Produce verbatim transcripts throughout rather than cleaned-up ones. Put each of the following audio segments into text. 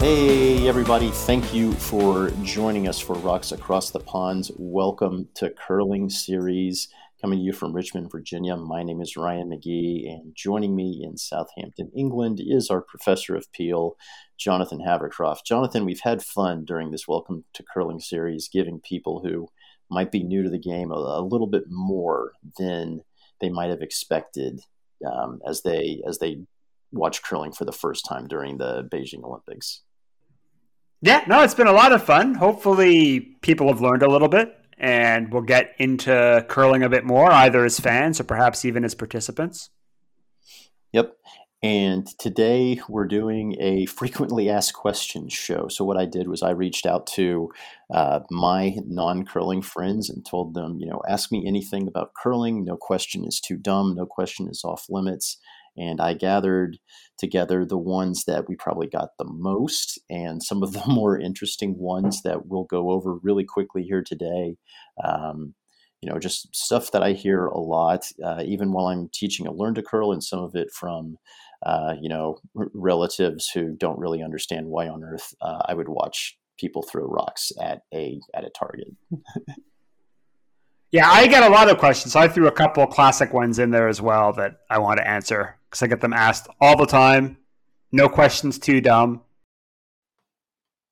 Hey everybody, thank you for joining us for Rocks Across the Pond. Welcome to Curling Series, coming to you from Richmond, Virginia. My name is Ryan McGee, and joining me in Southampton, England, is our Professor of Peel, Jonathan Havercroft. Jonathan, we've had fun during this Welcome to Curling Series, giving people who might be new to the game a, a little bit more than they might have expected um, as they as they watch curling for the first time during the Beijing Olympics. Yeah, no, it's been a lot of fun. Hopefully people have learned a little bit and we'll get into curling a bit more, either as fans or perhaps even as participants. Yep. And today we're doing a frequently asked questions show. So what I did was I reached out to uh, my non-curling friends and told them, you know, ask me anything about curling. No question is too dumb. No question is off limits. And I gathered together the ones that we probably got the most and some of the more interesting ones that we'll go over really quickly here today. Um, you know, just stuff that I hear a lot, uh, even while I'm teaching a Learn to Curl, and some of it from, uh, you know, r- relatives who don't really understand why on earth uh, I would watch people throw rocks at a at a target. Yeah, I get a lot of questions. So I threw a couple of classic ones in there as well that I want to answer, because I get them asked all the time. No questions too dumb.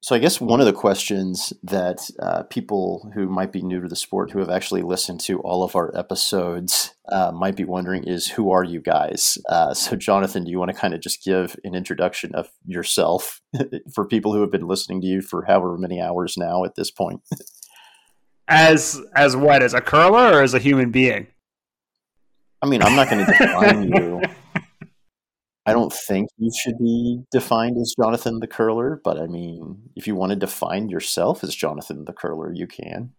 So I guess one of the questions that uh, people who might be new to the sport, who have actually listened to all of our episodes, uh, might be wondering is, who are you guys? Uh, so Jonathan, do you want to kind of just give an introduction of yourself for people who have been listening to you for however many hours now at this point? As as what? As a curler or as a human being? I mean, I'm not going to define you. I don't think you should be defined as Jonathan the Curler, but I mean, if you want to define yourself as Jonathan the Curler, you can.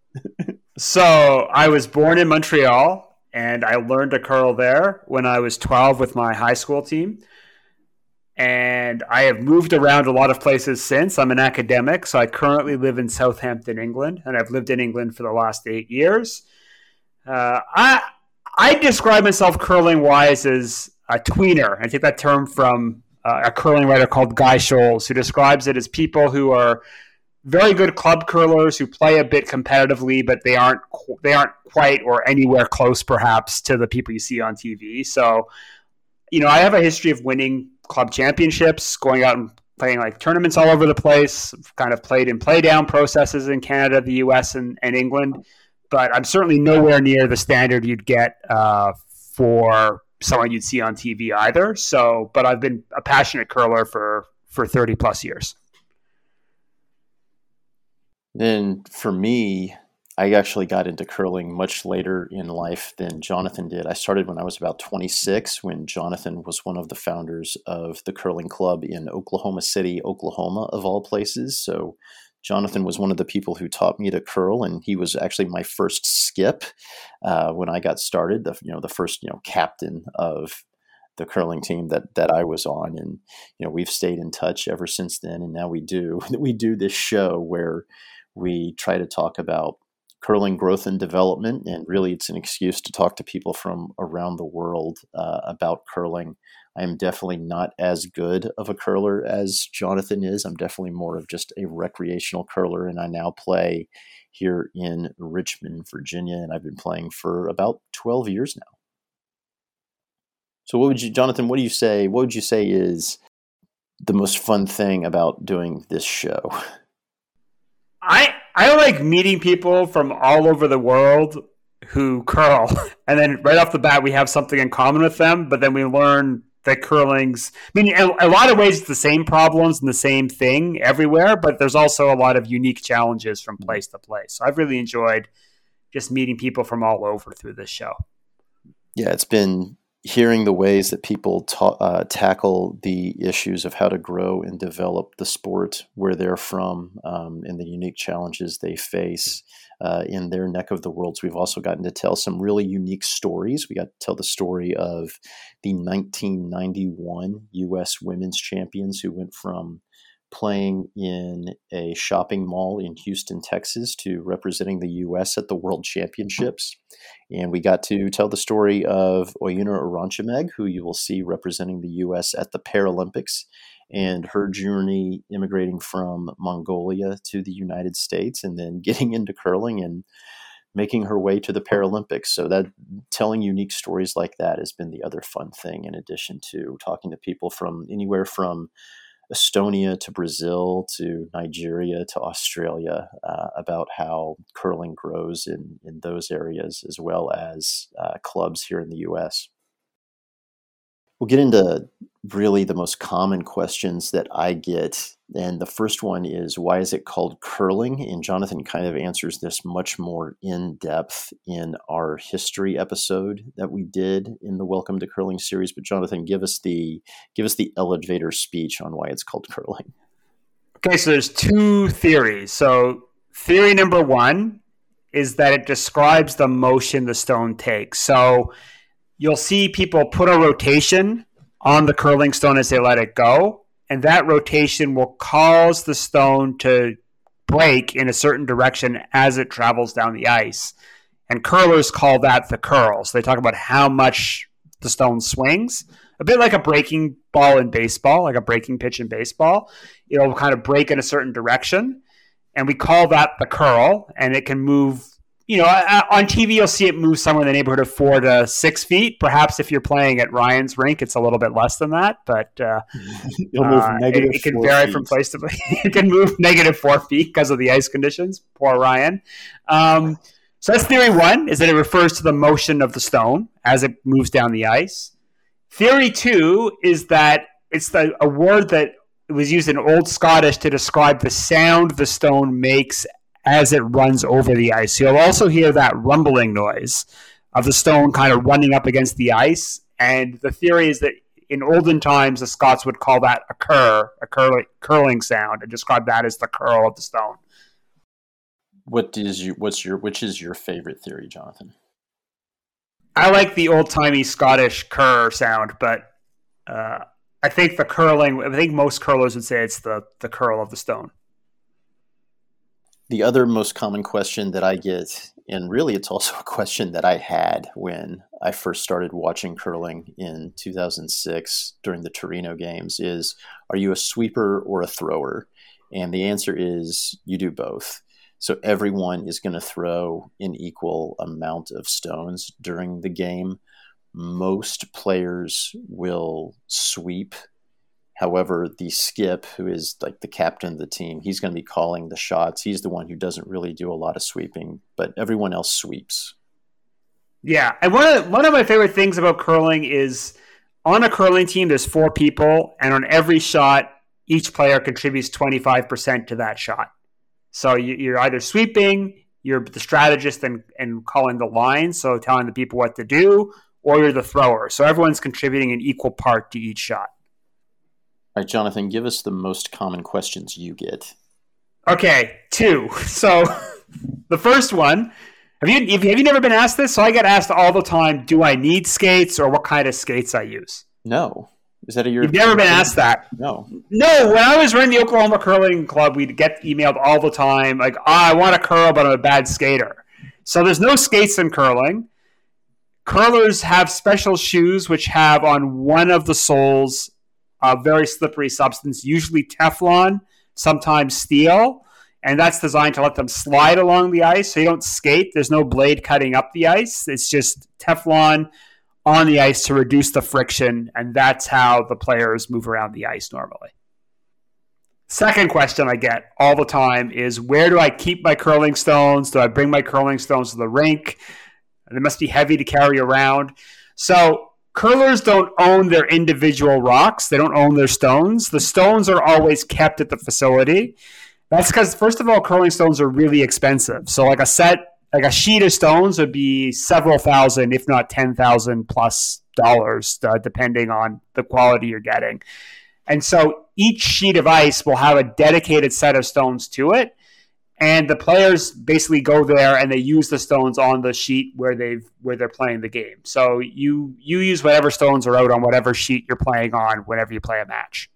So I was born in Montreal, and I learned to curl there when I was twelve with my high school team. And I have moved around a lot of places since. I'm an academic, so I currently live in Southampton, England, and I've lived in England for the last eight years. Uh, I I describe myself curling-wise as a tweener. I take that term from uh, a curling writer called Guy Scholes, who describes it as people who are very good club curlers who play a bit competitively, but they aren't they aren't quite or anywhere close, perhaps, to the people you see on T V. So, you know, I have a history of winning club championships, going out and playing like tournaments all over the place. I've kind of played in play down processes in Canada, the U S, and, and England, but I'm certainly nowhere near the standard you'd get uh, for someone you'd see on T V either. So, but I've been a passionate curler for, for thirty plus years. Then for me, I actually got into curling much later in life than Jonathan did. I started when I was about twenty-six, when Jonathan was one of the founders of the curling club in Oklahoma City, Oklahoma, of all places. So Jonathan was one of the people who taught me to curl, and he was actually my first skip uh, when I got started, the, you know, the first, you know, captain of the curling team that, that I was on. And, you know, we've stayed in touch ever since then. And now we do, we do this show where we try to talk about curling growth and development, and really it's an excuse to talk to people from around the world uh, about curling. I'm definitely not as good of a curler as Jonathan is. I'm definitely more of just a recreational curler, and I now play here in Richmond, Virginia, and I've been playing for about twelve years now. So what would you, Jonathan, what do you say, what would you say is the most fun thing about doing this show? I I like meeting people from all over the world who curl, and then right off the bat we have something in common with them, but then we learn that curling's, I mean, in a lot of ways it's the same problems and the same thing everywhere, but there's also a lot of unique challenges from place to place. So I've really enjoyed just meeting people from all over through this show. Yeah, it's been hearing the ways that people ta- uh, tackle the issues of how to grow and develop the sport where they're from, um, and the unique challenges they face uh, in their neck of the world. So we've also gotten to tell some really unique stories. We got to tell the story of the nineteen ninety-one U S women's champions who went from playing in a shopping mall in Houston, Texas, to representing the U S at the World Championships. And we got to tell the story of Oyuna Oranchimeg, who you will see representing the U S at the Paralympics, and her journey immigrating from Mongolia to the United States and then getting into curling and making her way to the Paralympics. So that telling unique stories like that has been the other fun thing, in addition to talking to people from anywhere from Estonia to Brazil to Nigeria to Australia uh, about how curling grows in, in those areas, as well as uh, clubs here in the U S. We'll get into really the most common questions that I get. And the first one is, why is it called curling? And Jonathan kind of answers this much more in depth in our history episode that we did in the Welcome to Curling series. But Jonathan, give us the give us the elevator speech on why it's called curling. Okay, so there's two theories. So theory number one is that it describes the motion the stone takes. So you'll see people put a rotation on the curling stone as they let it go. And that rotation will cause the stone to break in a certain direction as it travels down the ice. And curlers call that the curl. So they talk about how much the stone swings. A bit like a breaking ball in baseball, like a breaking pitch in baseball. It'll kind of break in a certain direction. And we call that the curl. And it can move, you know, on T V you'll see it move somewhere in the neighborhood of four to six feet. Perhaps if you're playing at Ryan's rink, it's a little bit less than that, but uh, It'll move uh, negative it, it can vary feet. From place to place. It can move negative four feet because of the ice conditions. Poor Ryan. Um, so that's theory one, is that it refers to the motion of the stone as it moves down the ice. Theory two is that it's the, a word that was used in Old Scottish to describe the sound the stone makes as it runs over the ice. You'll also hear that rumbling noise of the stone kind of running up against the ice. And the theory is that in olden times, the Scots would call that a cur, a curly, curling sound, and describe that as the curl of the stone. What is you, what's your, which is your favorite theory, Jonathan? I like the old-timey Scottish cur sound, but uh, I think the curling, I think most curlers would say it's the, the curl of the stone. The other most common question that I get, and really it's also a question that I had when I first started watching curling in two thousand six during the Torino games, is, are you a sweeper or a thrower? And the answer is, you do both. So everyone is going to throw an equal amount of stones during the game. Most players will sweep. However, the skip, who is like the captain of the team, he's going to be calling the shots. He's the one who doesn't really do a lot of sweeping, but everyone else sweeps. Yeah, and one of, one of my favorite things about curling is, on a curling team, there's four people, and on every shot, each player contributes twenty-five percent to that shot. So you, you're either sweeping, you're the strategist and, and calling the line, so telling the people what to do, or you're the thrower. So everyone's contributing an equal part to each shot. All right, Jonathan, give us the most common questions you get. Okay, two. So the first one, have you have you never been asked this? So I get asked all the time, do I need skates, or what kind of skates I use? No. Is that a European? You've never been asked that? No. No, when I was running the Oklahoma Curling Club, we'd get emailed all the time, like, oh, I want to curl, but I'm a bad skater. So there's no skates in curling. Curlers have special shoes which have on one of the soles a very slippery substance, usually Teflon, sometimes steel, and that's designed to let them slide along the ice so you don't skate. There's no blade cutting up the ice. It's just Teflon on the ice to reduce the friction, and that's how the players move around the ice normally. Second question I get all the time is, where do I keep my curling stones? Do I bring my curling stones to the rink? They must be heavy to carry around. So curlers don't own their individual rocks. They don't own their stones. The stones are always kept at the facility. That's because, first of all, curling stones are really expensive. So like a set like a sheet of stones would be several thousand, if not ten thousand plus dollars, uh, depending on the quality you're getting. And so each sheet of ice will have a dedicated set of stones to it. And the players basically go there and they use the stones on the sheet where they've where they're playing the game. So you you use whatever stones are out on whatever sheet you're playing on whenever you play a match.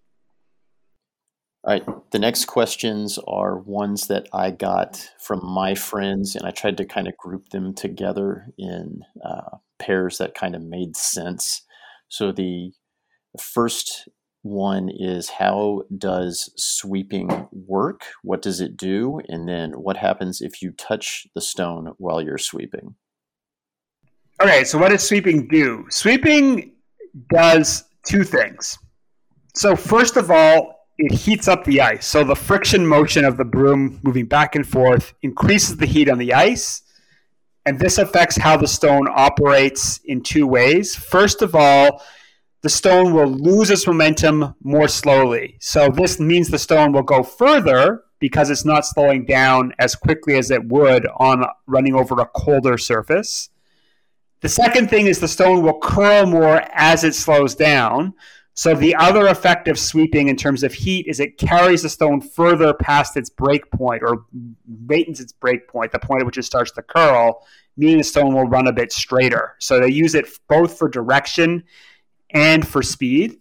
All right. The next questions are ones that I got from my friends, and I tried to kind of group them together in uh, pairs that kind of made sense. So the first one is, how does sweeping work? What does it do? And then what happens if you touch the stone while you're sweeping? Okay, so what does sweeping do? Sweeping does two things. So first of all, it heats up the ice. So the friction motion of the broom moving back and forth increases the heat on the ice. And this affects how the stone operates in two ways. First of all, the stone will lose its momentum more slowly. So this means the stone will go further because it's not slowing down as quickly as it would on running over a colder surface. The second thing is the stone will curl more as it slows down. So the other effect of sweeping in terms of heat is it carries the stone further past its break point, or maintains its break point, the point at which it starts to curl, meaning the stone will run a bit straighter. So they use it both for direction and for speed.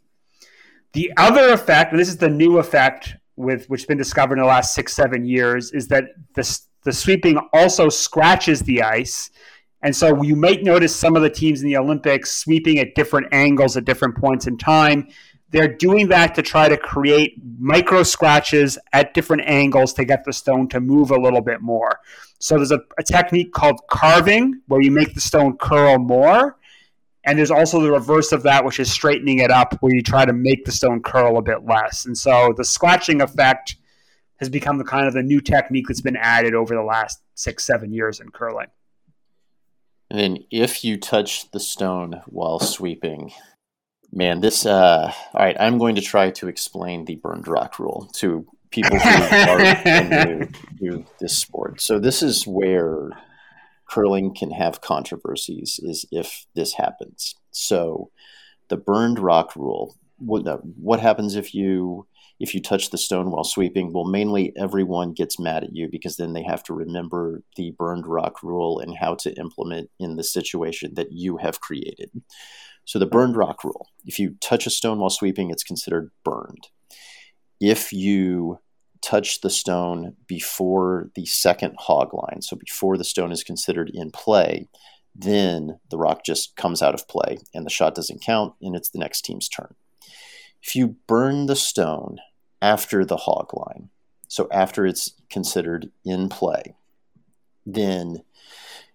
The other effect, and this is the new effect with which has been discovered in the last six, seven years, is that the, the sweeping also scratches the ice. And so you might notice some of the teams in the Olympics sweeping at different angles at different points in time. They're doing that to try to create micro scratches at different angles to get the stone to move a little bit more. So there's a, a technique called carving, where you make the stone curl more. And there's also the reverse of that, which is straightening it up, where you try to make the stone curl a bit less. And so the scratching effect has become the kind of the new technique that's been added over the last six, seven years in curling. And then if you touch the stone while sweeping, man, this, uh, all right, I'm going to try to explain the burned rock rule to people who are into this sport. So this is where curling can have controversies, is if this happens. So the burned rock rule, what, what happens if you if you touch the stone while sweeping? Well, mainly everyone gets mad at you because then they have to remember the burned rock rule and how to implement in the situation that you have created. So the burned rock rule, if you touch a stone while sweeping, it's considered burned. If you touch the stone before the second hog line, so before the stone is considered in play, then the rock just comes out of play and the shot doesn't count, and it's the next team's turn. If you burn the stone after the hog line, so after it's considered in play, then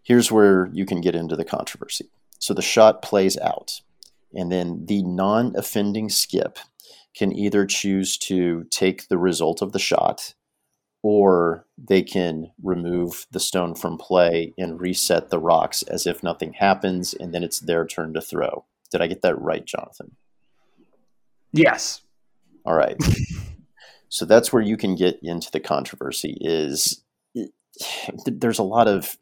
here's where you can get into the controversy. So the shot plays out, and then the non-offending skip can either choose to take the result of the shot, or they can remove the stone from play and reset the rocks as if nothing happens, and then it's their turn to throw. Did I get that right, Jonathan? Yes. All right. So that's where you can get into the controversy. Is it, there's a lot of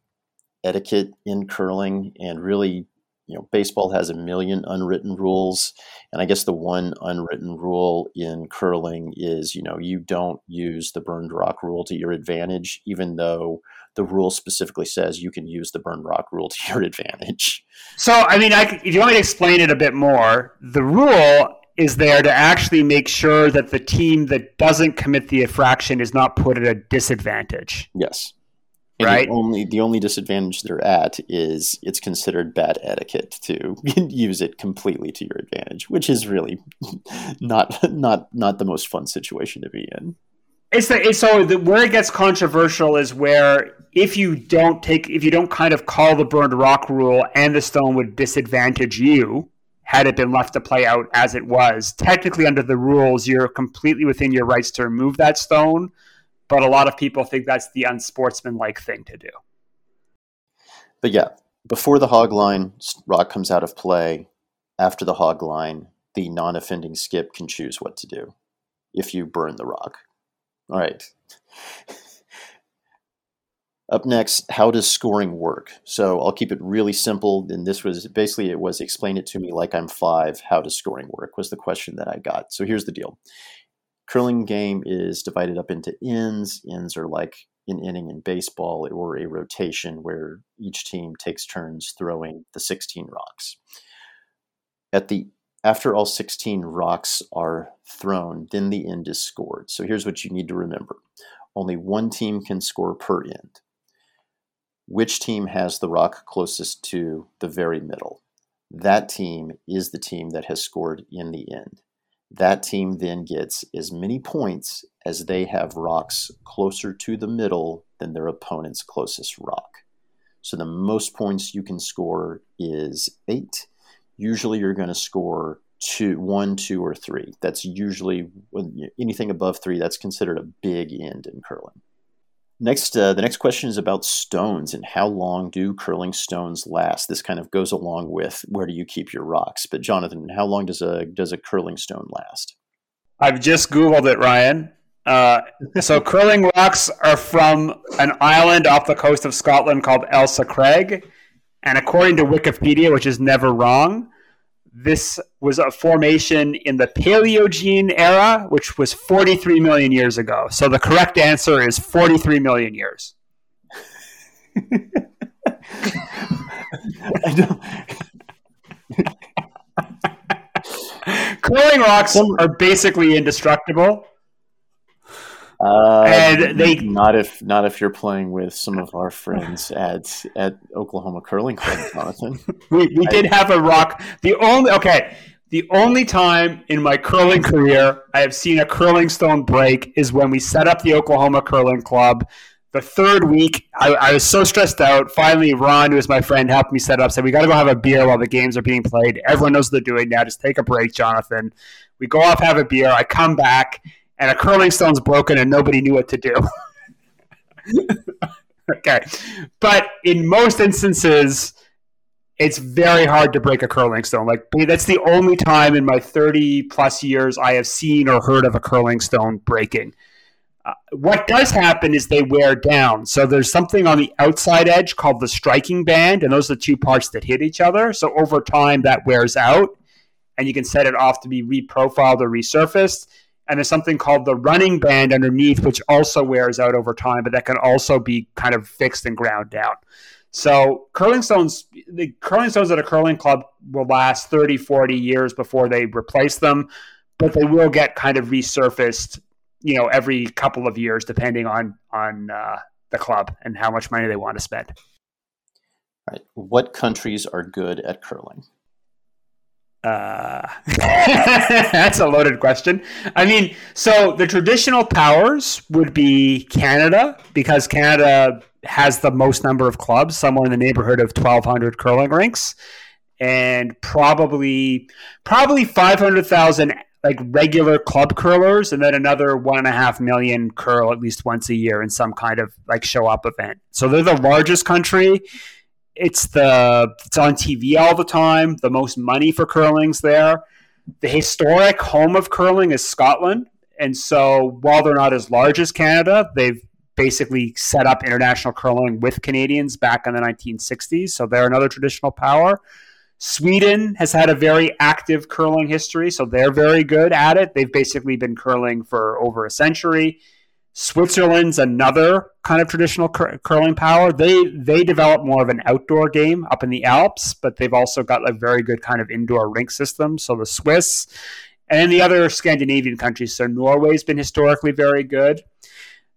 etiquette in curling, and really, you know, baseball has a million unwritten rules, and I guess the one unwritten rule in curling is, you know, you don't use the burned rock rule to your advantage, even though the rule specifically says you can use the burned rock rule to your advantage. So, I mean, I, if you want me to explain it a bit more, the rule is there to actually make sure that the team that doesn't commit the infraction is not put at a disadvantage. Yes. And right. The only, the only disadvantage they're at is it's considered bad etiquette to use it completely to your advantage, which is really not not not the most fun situation to be in. It's the it's, so the, where it gets controversial is where if you don't take if you don't kind of call the burned rock rule, and the stone would disadvantage you had it been left to play out as it was. Technically, under the rules, you're completely within your rights to remove that stone. But a lot of people think that's the unsportsmanlike thing to do. But yeah, before the hog line, rock comes out of play. After the hog line, the non-offending skip can choose what to do if you burn the rock. All right. Up next, how does scoring work? So I'll keep it really simple. And this was basically, it was explain it to me like I'm five. How does scoring work was the question that I got. So here's the deal. Curling game is divided up into ends. Ends are like an inning in baseball or a rotation where each team takes turns throwing the sixteen rocks. At the After all sixteen rocks are thrown, then the end is scored. So here's what you need to remember. Only one team can score per end. Which team has the rock closest to the very middle? That team is the team that has scored in the end. That team then gets as many points as they have rocks closer to the middle than their opponent's closest rock. So the most points you can score is eight. Usually you're going to score two, one, two, or three. That's usually anything above three. That's considered a big end in curling. Next, uh, the next question is about stones and how long do curling stones last? This kind of goes along with where do you keep your rocks? But Jonathan, how long does a does a curling stone last? I've just Googled it, Ryan. Uh, so curling rocks are from an island off the coast of Scotland called Elsa Craig. And according to Wikipedia, which is never wrong, this was a formation in the Paleogene era, which was forty-three million years ago. So the correct answer is forty-three million years. I don't... Curling rocks are basically indestructible. Uh, and they not if not if you're playing with some of our friends at at Oklahoma Curling Club, Jonathan. we we I, did have a rock. The only okay, the only time in my curling career I have seen a curling stone break is when we set up the Oklahoma Curling Club. The third week, I, I was so stressed out. Finally, Ron, who is my friend, helped me set up. Said we got to go have a beer while the games are being played. Everyone knows what they're doing now. Just take a break, Jonathan. We go off, have a beer. I come back. And a curling stone's broken and nobody knew what to do. Okay. But in most instances, it's very hard to break a curling stone. Like, that's the only time in my thirty plus years I have seen or heard of a curling stone breaking. Uh, what does happen is they wear down. So there's something on the outside edge called the striking band, and those are the two parts that hit each other. So over time, that wears out, and you can set it off to be reprofiled or resurfaced. And there's something called the running band underneath, which also wears out over time, but that can also be kind of fixed and ground down. So curling stones, the curling stones at a curling club will last thirty, forty years before they replace them, but they will get kind of resurfaced, you know, every couple of years, depending on, on uh, the club and how much money they want to spend. All right. What countries are good at curling? Uh, that's a loaded question. I mean, so the traditional powers would be Canada, because Canada has the most number of clubs, somewhere in the neighborhood of twelve hundred curling rinks, and probably probably five hundred thousand like regular club curlers, and then another one and a half million curl at least once a year in some kind of like show up event. So they're the largest country. It's the it's on T V all the time. The most money for curling's there. The historic home of curling is Scotland, and so while they're not as large as Canada, they've basically set up international curling with Canadians back in the nineteen sixties. So they're another traditional power. Sweden has had a very active curling history, so they're very good at it. They've basically been curling for over a century. Switzerland's another kind of traditional cur- curling power. They they develop more of an outdoor game up in the Alps, but they've also got a very good kind of indoor rink system. So the Swiss and the other Scandinavian countries. So Norway's been historically very good.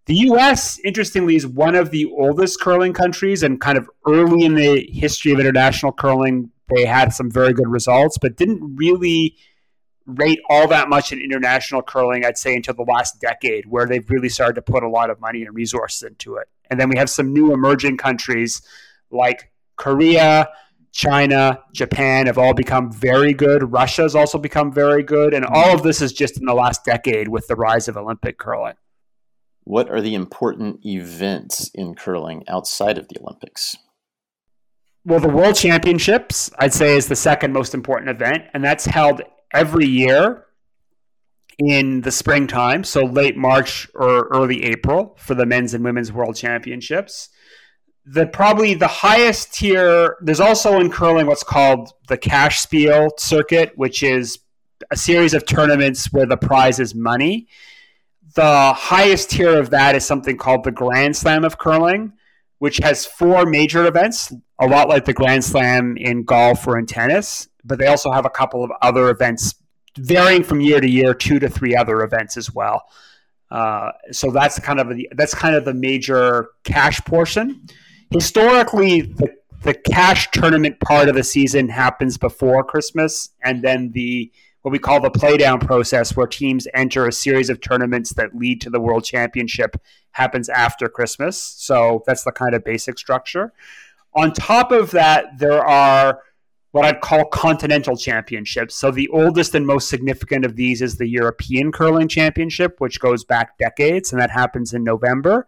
The U S, interestingly, is one of the oldest curling countries, and kind of early in the history of international curling, they had some very good results, but didn't really rate all that much in international curling, I'd say, until the last decade, where they've really started to put a lot of money and resources into it. And then we have some new emerging countries like Korea, China, Japan have all become very good. Russia's also become very good. And all of this is just in the last decade with the rise of Olympic curling. What are the important events in curling outside of the Olympics? Well, the World Championships, I'd say, is the second most important event, and that's held every year in the springtime, so late March or early April for the men's and women's world championships. the probably the highest tier. There's also in curling what's called the cash spiel circuit, which is a series of tournaments where the prize is money. The highest tier of that is something called the Grand Slam of curling, which has four major events, a lot like the Grand Slam in golf or in tennis, but they also have a couple of other events varying from year to year, two to three other events as well. Uh, so that's kind of the, that's kind of the major cash portion. Historically, the, the cash tournament part of the season happens before Christmas, and then the what we call the playdown process, where teams enter a series of tournaments that lead to the World Championship, happens after Christmas. So that's the kind of basic structure. On top of that, there are what I'd call continental championships. So the oldest and most significant of these is the European Curling Championship, which goes back decades, and that happens in November.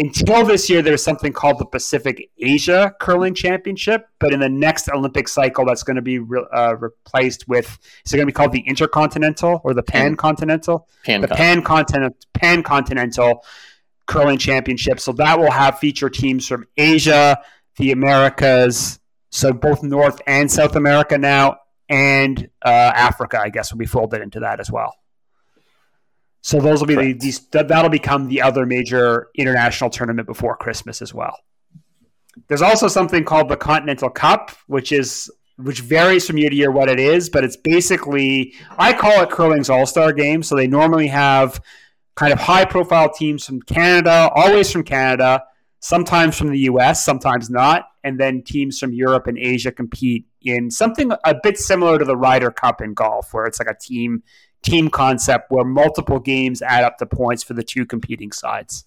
Until this year, there's something called the Pacific Asia Curling Championship, but in the next Olympic cycle, that's going to be re- uh, replaced with, is it going to be called the Intercontinental or the Pan-Continental? Pan- the Pan-Continental, Pan-Continental Curling Championship. So that will have feature teams from Asia, the Americas, so both North and South America now, and uh, Africa, I guess, will be folded into that as well. So those will be the, these. That'll become the other major international tournament before Christmas as well. There's also something called the Continental Cup, which is which varies from year to year what it is, but it's basically, I call it curling's all-star game. So they normally have kind of high-profile teams from Canada, always from Canada, sometimes from the U S, sometimes not, and then teams from Europe and Asia compete in something a bit similar to the Ryder Cup in golf, where it's like a team. team concept where multiple games add up to points for the two competing sides.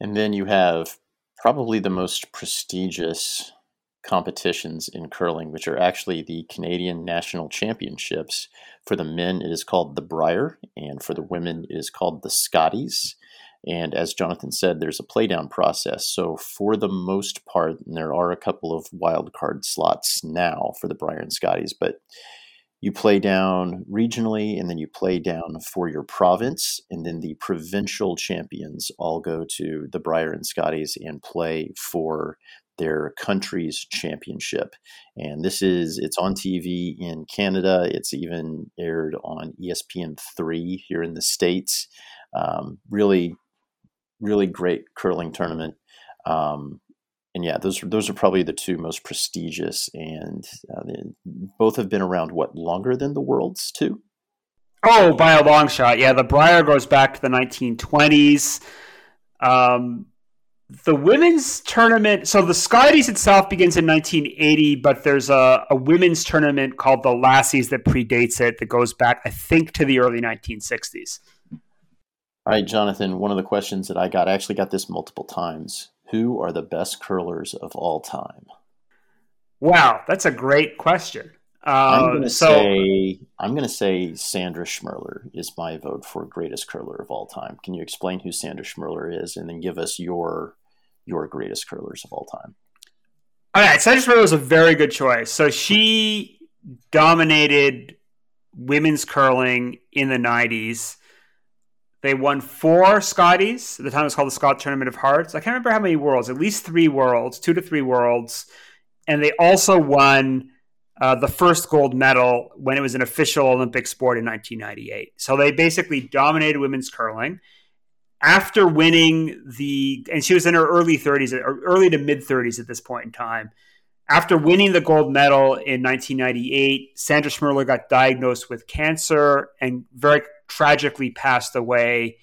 And then you have probably the most prestigious competitions in curling, which are actually the Canadian National Championships. For the men, it is called the Brier, and for the women, it is called the Scotties. And as Jonathan said, there's a playdown process. So for the most part, and there are a couple of wild card slots now for the Brier and Scotties, but you play down regionally, and then you play down for your province, and then the provincial champions all go to the Brier and Scotties and play for their country's championship. And this is, it's on T V in Canada. It's even aired on E S P N three here in the States. Um, really, really great curling tournament. Um, And yeah, those those are probably the two most prestigious, and uh, both have been around, what, longer than the Worlds, too? Oh, by a long shot. Yeah, the Brier goes back to the nineteen twenties. Um, the women's tournament, so the Scotties itself begins in nineteen eighty, but there's a, a women's tournament called the Lassies that predates it that goes back, I think, to the early nineteen sixties. All right, Jonathan, one of the questions that I got, I actually got this multiple times. Who are the best curlers of all time? Wow, that's a great question. Uh, I'm going to so, say I'm going to say Sandra Schmirler is my vote for greatest curler of all time. Can you explain who Sandra Schmirler is, and then give us your your greatest curlers of all time? All right, Sandra Schmirler was a very good choice. So she dominated women's curling in the nineties. They won four Scotties. At the time, it was called the Scott Tournament of Hearts. I can't remember how many Worlds, at least three Worlds, two to three Worlds. And they also won uh, the first gold medal when it was an official Olympic sport in nineteen ninety-eight. So they basically dominated women's curling. After winning the, and she was in her early thirties, or early to mid thirties at this point in time. After winning the gold medal in nineteen ninety-eight, Sandra Schmirler got diagnosed with cancer and very tragically passed away,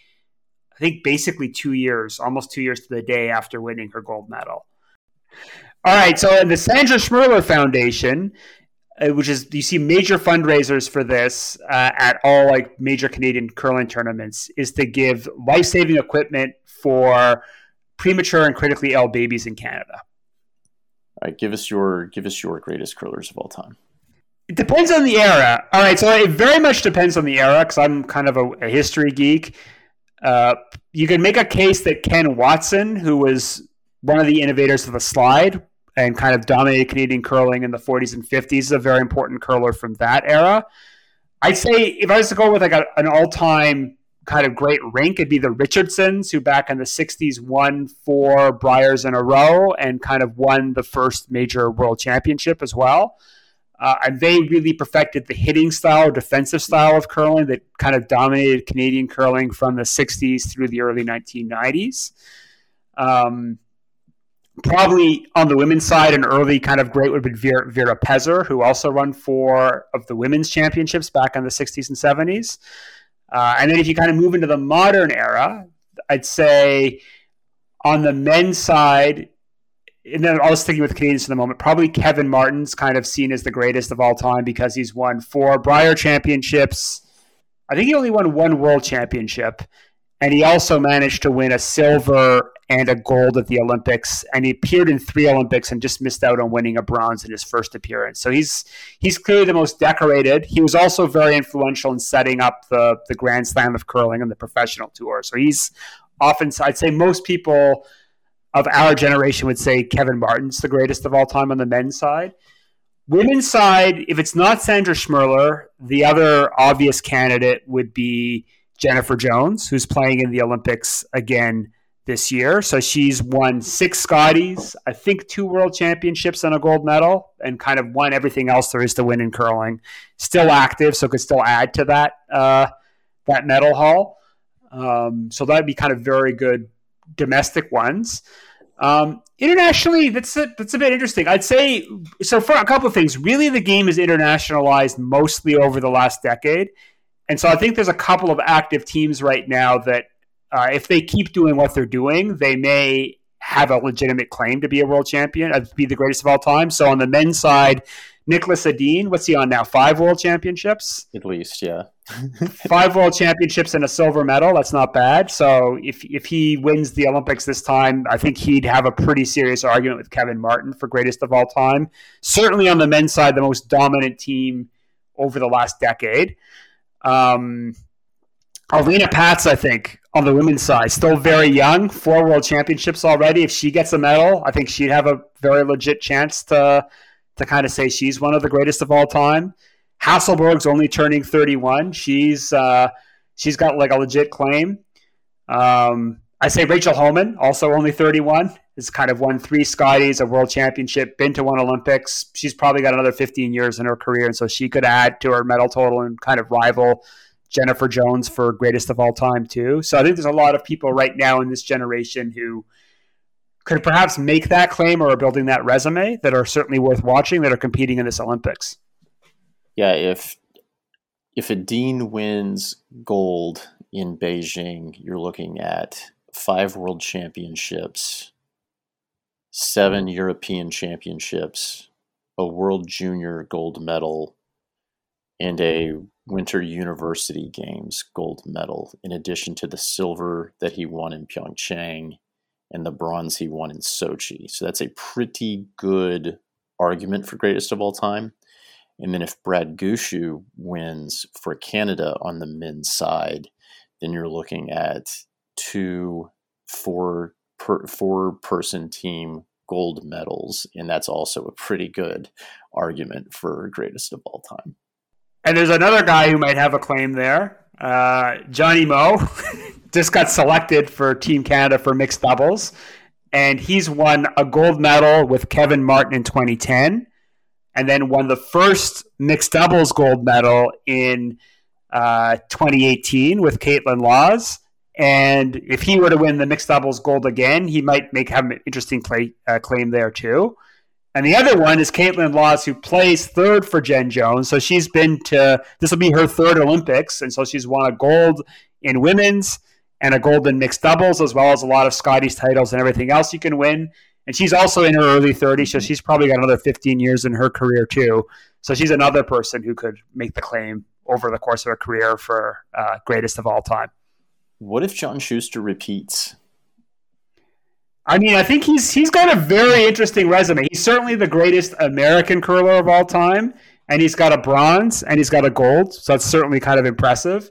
I think basically two years, almost two years to the day after winning her gold medal. All right, so in the Sandra Schmirler Foundation, which is, you see major fundraisers for this uh, at all like major Canadian curling tournaments, is to give life-saving equipment for premature and critically ill babies in Canada. All right, give us your give us your greatest curlers of all time. It depends on the era. All right, so it very much depends on the era, because I'm kind of a, a history geek. Uh, you can make a case that Ken Watson, who was one of the innovators of the slide and kind of dominated Canadian curling in the forties and fifties, is a very important curler from that era. I'd say if I was to go with like a, an all-time kind of great rink. It'd be the Richardsons, who back in the sixties won four Briars in a row and kind of won the first major world championship as well. Uh, and they really perfected the hitting style, defensive style of curling that kind of dominated Canadian curling from the sixties through the early nineteen nineties. Um, probably on the women's side, an early kind of great would be Vera, Vera Pezer, who also won four of the women's championships back in the sixties and seventies. Uh, and then if you kind of move into the modern era, I'd say on the men's side, and then I was thinking with Canadians for the moment, probably Kevin Martin's kind of seen as the greatest of all time because he's won four Brier championships. I think he only won one world championship. And he also managed to win a silver and a gold at the Olympics. And he appeared in three Olympics and just missed out on winning a bronze in his first appearance. So he's he's clearly the most decorated. He was also very influential in setting up the, the Grand Slam of curling and the professional tour. So he's often, I'd say most people of our generation would say Kevin Martin's the greatest of all time on the men's side. Women's side, if it's not Sandra Schmirler, the other obvious candidate would be Jennifer Jones, who's playing in the Olympics again this year. So she's won six Scotties, I think two world championships and a gold medal, and kind of won everything else there is to win in curling. Still active, so could still add to that uh, that medal haul. Um, so that'd be kind of very good domestic ones. Um, internationally, that's a, that's a bit interesting. I'd say, so for a couple of things, really the game is internationalized mostly over the last decade. And so I think there's a couple of active teams right now that uh, if they keep doing what they're doing, they may have a legitimate claim to be a world champion, uh, be the greatest of all time. So on the men's side, Niklas Edin, what's he on now? Five world championships? At least, yeah. Five world championships and a silver medal. That's not bad. So if if he wins the Olympics this time, I think he'd have a pretty serious argument with Kevin Martin for greatest of all time. Certainly on the men's side, the most dominant team over the last decade. Um, Alina Patz, I think, on the women's side, still very young, four world championships already. If she gets a medal, I think she'd have a very legit chance to to kind of say she's one of the greatest of all time. Hasselberg's only turning thirty-one. She's uh, she's got like a legit claim. Um, I say Rachel Homan, also only thirty-one, has kind of won three Scotties, a world championship, been to one Olympics. She's probably got another fifteen years in her career, and so she could add to her medal total and kind of rival Jennifer Jones for greatest of all time too. So I think there's a lot of people right now in this generation who could perhaps make that claim or are building that resume that are certainly worth watching, that are competing in this Olympics. Yeah, if if Edin wins gold in Beijing, you're looking at five world championships, seven European championships, a world junior gold medal, and a Winter University Games gold medal, in addition to the silver that he won in Pyeongchang and the bronze he won in Sochi. So that's a pretty good argument for greatest of all time. And then if Brad Guishu wins for Canada on the men's side, then you're looking at two four per, four person team gold medals, and that's also a pretty good argument for greatest of all time. And there's another guy who might have a claim there, uh, Johnny Moe, just got selected for Team Canada for mixed doubles, and he's won a gold medal with Kevin Martin in twenty ten, and then won the first mixed doubles gold medal in uh, twenty eighteen with Caitlin Laws. And if he were to win the mixed doubles gold again, he might make have an interesting play, uh, claim there too. And the other one is Caitlin Laws, who plays third for Jen Jones. So she's been to, this will be her third Olympics. And so she's won a gold in women's and a gold in mixed doubles, as well as a lot of Scotties titles and everything else you can win. And she's also in her early thirties, so she's probably got another fifteen years in her career too. So she's another person who could make the claim over the course of her career for uh, greatest of all time. What if John Shuster repeats? I mean, I think he's he's got a very interesting resume. He's certainly the greatest American curler of all time, and he's got a bronze, and he's got a gold, so that's certainly kind of impressive.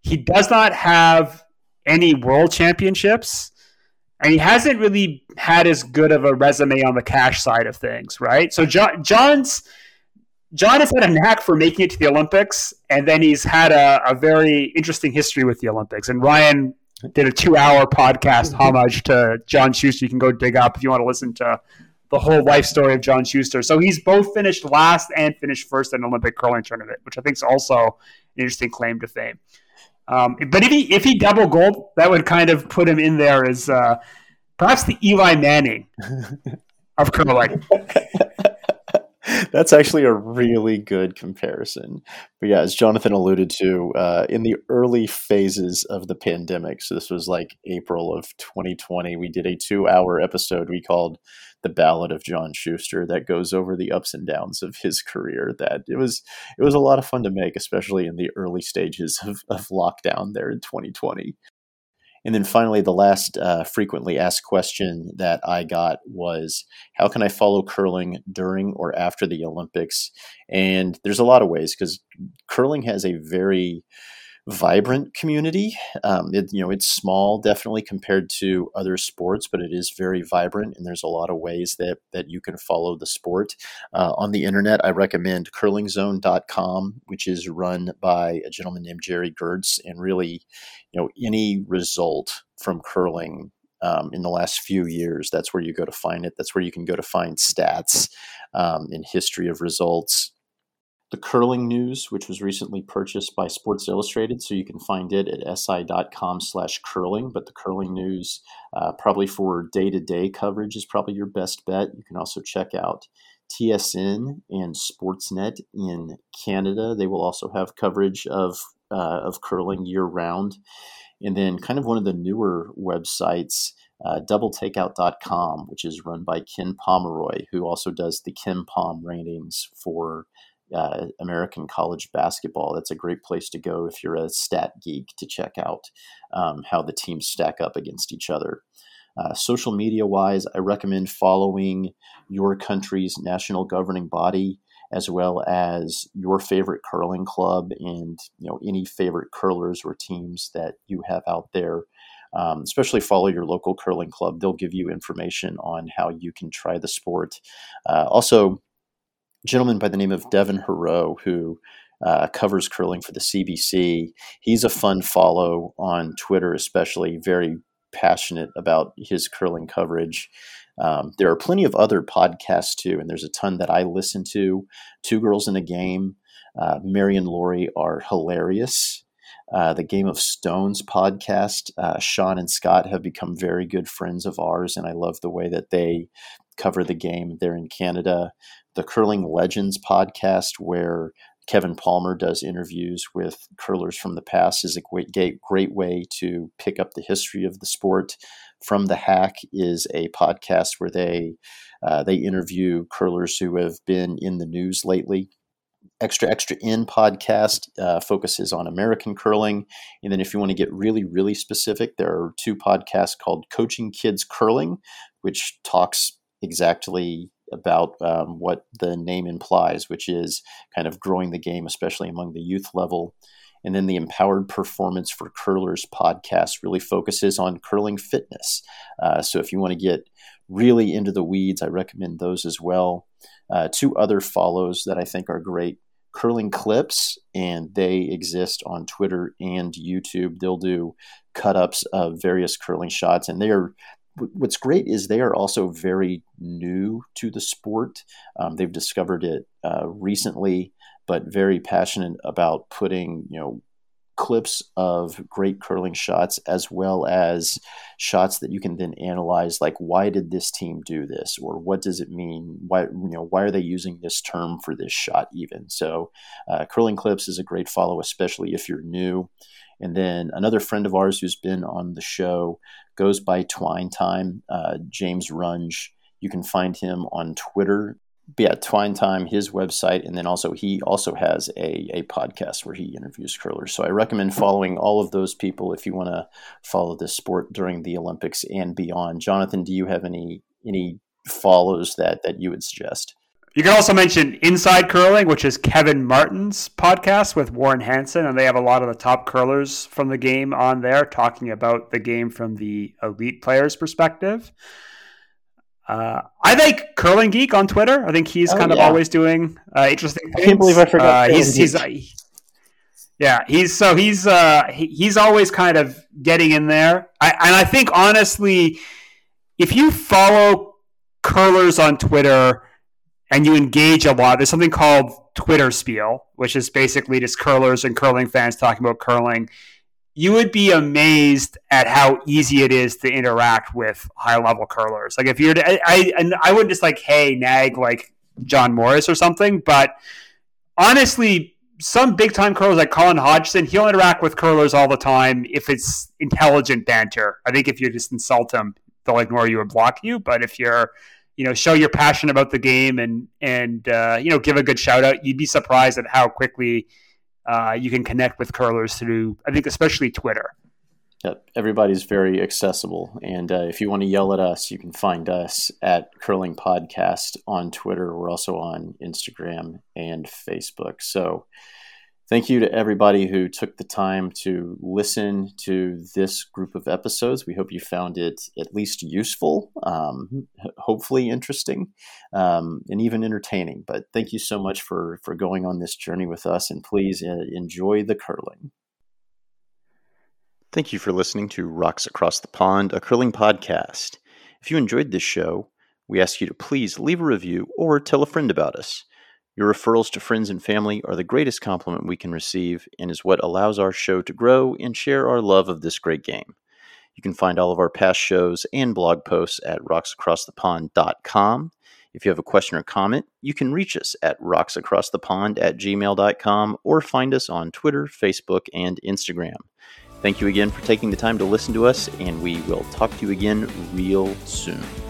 He does not have any world championships, and he hasn't really had as good of a resume on the cash side of things, right? So John, John's John has had a knack for making it to the Olympics, and then he's had a, a very interesting history with the Olympics. And Ryan did a two-hour podcast homage to John Shuster. You can go dig up if you want to listen to the whole life story of John Shuster. So he's both finished last and finished first at an Olympic curling tournament, which I think is also an interesting claim to fame. Um, but if he if he double gold, that would kind of put him in there as uh, perhaps the Eli Manning of curling. That's actually a really good comparison. But yeah, as Jonathan alluded to, uh, in the early phases of the pandemic, so this was like April of twenty twenty, we did a two-hour episode we called The Ballad of John Shuster that goes over the ups and downs of his career. That it was it was a lot of fun to make, especially in the early stages of, of lockdown there in twenty twenty. And then finally, the last uh, frequently asked question that I got was, how can I follow curling during or after the Olympics? And there's a lot of ways, because curling has a very vibrant community. Um, it, you know, it's small, definitely, compared to other sports, but it is very vibrant, and there's a lot of ways that that you can follow the sport. Uh, on the internet, I recommend curling zone dot com, which is run by a gentleman named Jerry Gertz, and really, you know, any result from curling Um, in the last few years, that's where you go to find it. That's where you can go to find stats um, and history of results. The Curling News, which was recently purchased by Sports Illustrated, so you can find it at S I dot com slash curling. But the Curling News, uh, probably for day-to-day coverage, is probably your best bet. You can also check out T S N and Sportsnet in Canada. They will also have coverage of uh, of curling year-round. And then kind of one of the newer websites, Uh, double takeout dot com, which is run by Ken Pomeroy, who also does the Ken Pom ratings for Uh, American college basketball. That's a great place to go if you're a stat geek, to check out um, how the teams stack up against each other. Uh, social media wise, I recommend following your country's national governing body, as well as your favorite curling club and, you know, any favorite curlers or teams that you have out there. Um, especially follow your local curling club. They'll give you information on how you can try the sport. Uh, also, gentleman by the name of Devin Herreau, who uh, covers curling for the C B C. He's a fun follow on Twitter, especially, very passionate about his curling coverage. Um, there are plenty of other podcasts too, and there's a ton that I listen to. Two Girls in a Game, uh, Mary and Lori are hilarious. Uh, the Game of Stones podcast, uh, Sean and Scott have become very good friends of ours, and I love the way that they cover the game there in Canada. The Curling Legends podcast, where Kevin Palmer does interviews with curlers from the past, is a great, great way to pick up the history of the sport. From the Hack is a podcast where they uh, they interview curlers who have been in the news lately. Extra Extra In podcast uh, focuses on American curling. And then if you want to get really, really specific, there are two podcasts called Coaching Kids Curling, which talks exactly about um, what the name implies, which is kind of growing the game, especially among the youth level. And then the Empowered Performance for Curlers podcast really focuses on curling fitness. Uh, so if you want to get really into the weeds, I recommend those as well. Uh, two other follows that I think are great, Curling Clips, and they exist on Twitter and YouTube. They'll do cut-ups of various curling shots, and they are what's great is they are also very new to the sport. Um, they've discovered it uh, recently, but very passionate about putting, you know, clips of great curling shots, as well as shots that you can then analyze, like, why did this team do this, or what does it mean? Why, you know, why are they using this term for this shot even? So uh, Curling Clips is a great follow, especially if you're new. And then another friend of ours who's been on the show goes by Twine Time, uh, James Runge. You can find him on Twitter. But yeah, Twine Time, his website, and then also he also has a, a podcast where he interviews curlers. So I recommend following all of those people if you want to follow this sport during the Olympics and beyond. Jonathan, do you have any any follows that, that you would suggest? You can also mention Inside Curling, which is Kevin Martin's podcast with Warren Hansen, and they have a lot of the top curlers from the game on there talking about the game from the elite players' perspective. Uh, I like Curling Geek on Twitter. I think he's oh, kind yeah. of always doing uh, interesting things. I can't believe I forgot. Uh, he's, he's, uh, he, yeah, he's so he's uh, he, he's always kind of getting in there. I, and I think honestly, if you follow curlers on Twitter and you engage a lot, there's something called Twitter spiel, which is basically just curlers and curling fans talking about curling. You would be amazed at how easy it is to interact with high-level curlers. Like if you're, I, I and I wouldn't just like, hey, nag like John Morris or something. But honestly, some big-time curlers like Colin Hodgson, he'll interact with curlers all the time if it's intelligent banter. I think if you just insult him, they'll ignore you and block you. But if you're, you know, show your passion about the game and and uh, you know, give a good shout-out, you'd be surprised at how quickly Uh, you can connect with curlers through, I think, especially Twitter. Yep. Everybody's very accessible. And uh, if you want to yell at us, you can find us at Curling Podcast on Twitter. We're also on Instagram and Facebook. So thank you to everybody who took the time to listen to this group of episodes. We hope you found it at least useful, um, hopefully interesting, um, and even entertaining. But thank you so much for, for going on this journey with us, and please uh, enjoy the curling. Thank you for listening to Rocks Across the Pond, a curling podcast. If you enjoyed this show, we ask you to please leave a review or tell a friend about us. Your referrals to friends and family are the greatest compliment we can receive and is what allows our show to grow and share our love of this great game. You can find all of our past shows and blog posts at rocks across the pond dot com. If you have a question or comment, you can reach us at rocks across the pond at gmail dot com or find us on Twitter, Facebook, and Instagram. Thank you again for taking the time to listen to us, and we will talk to you again real soon.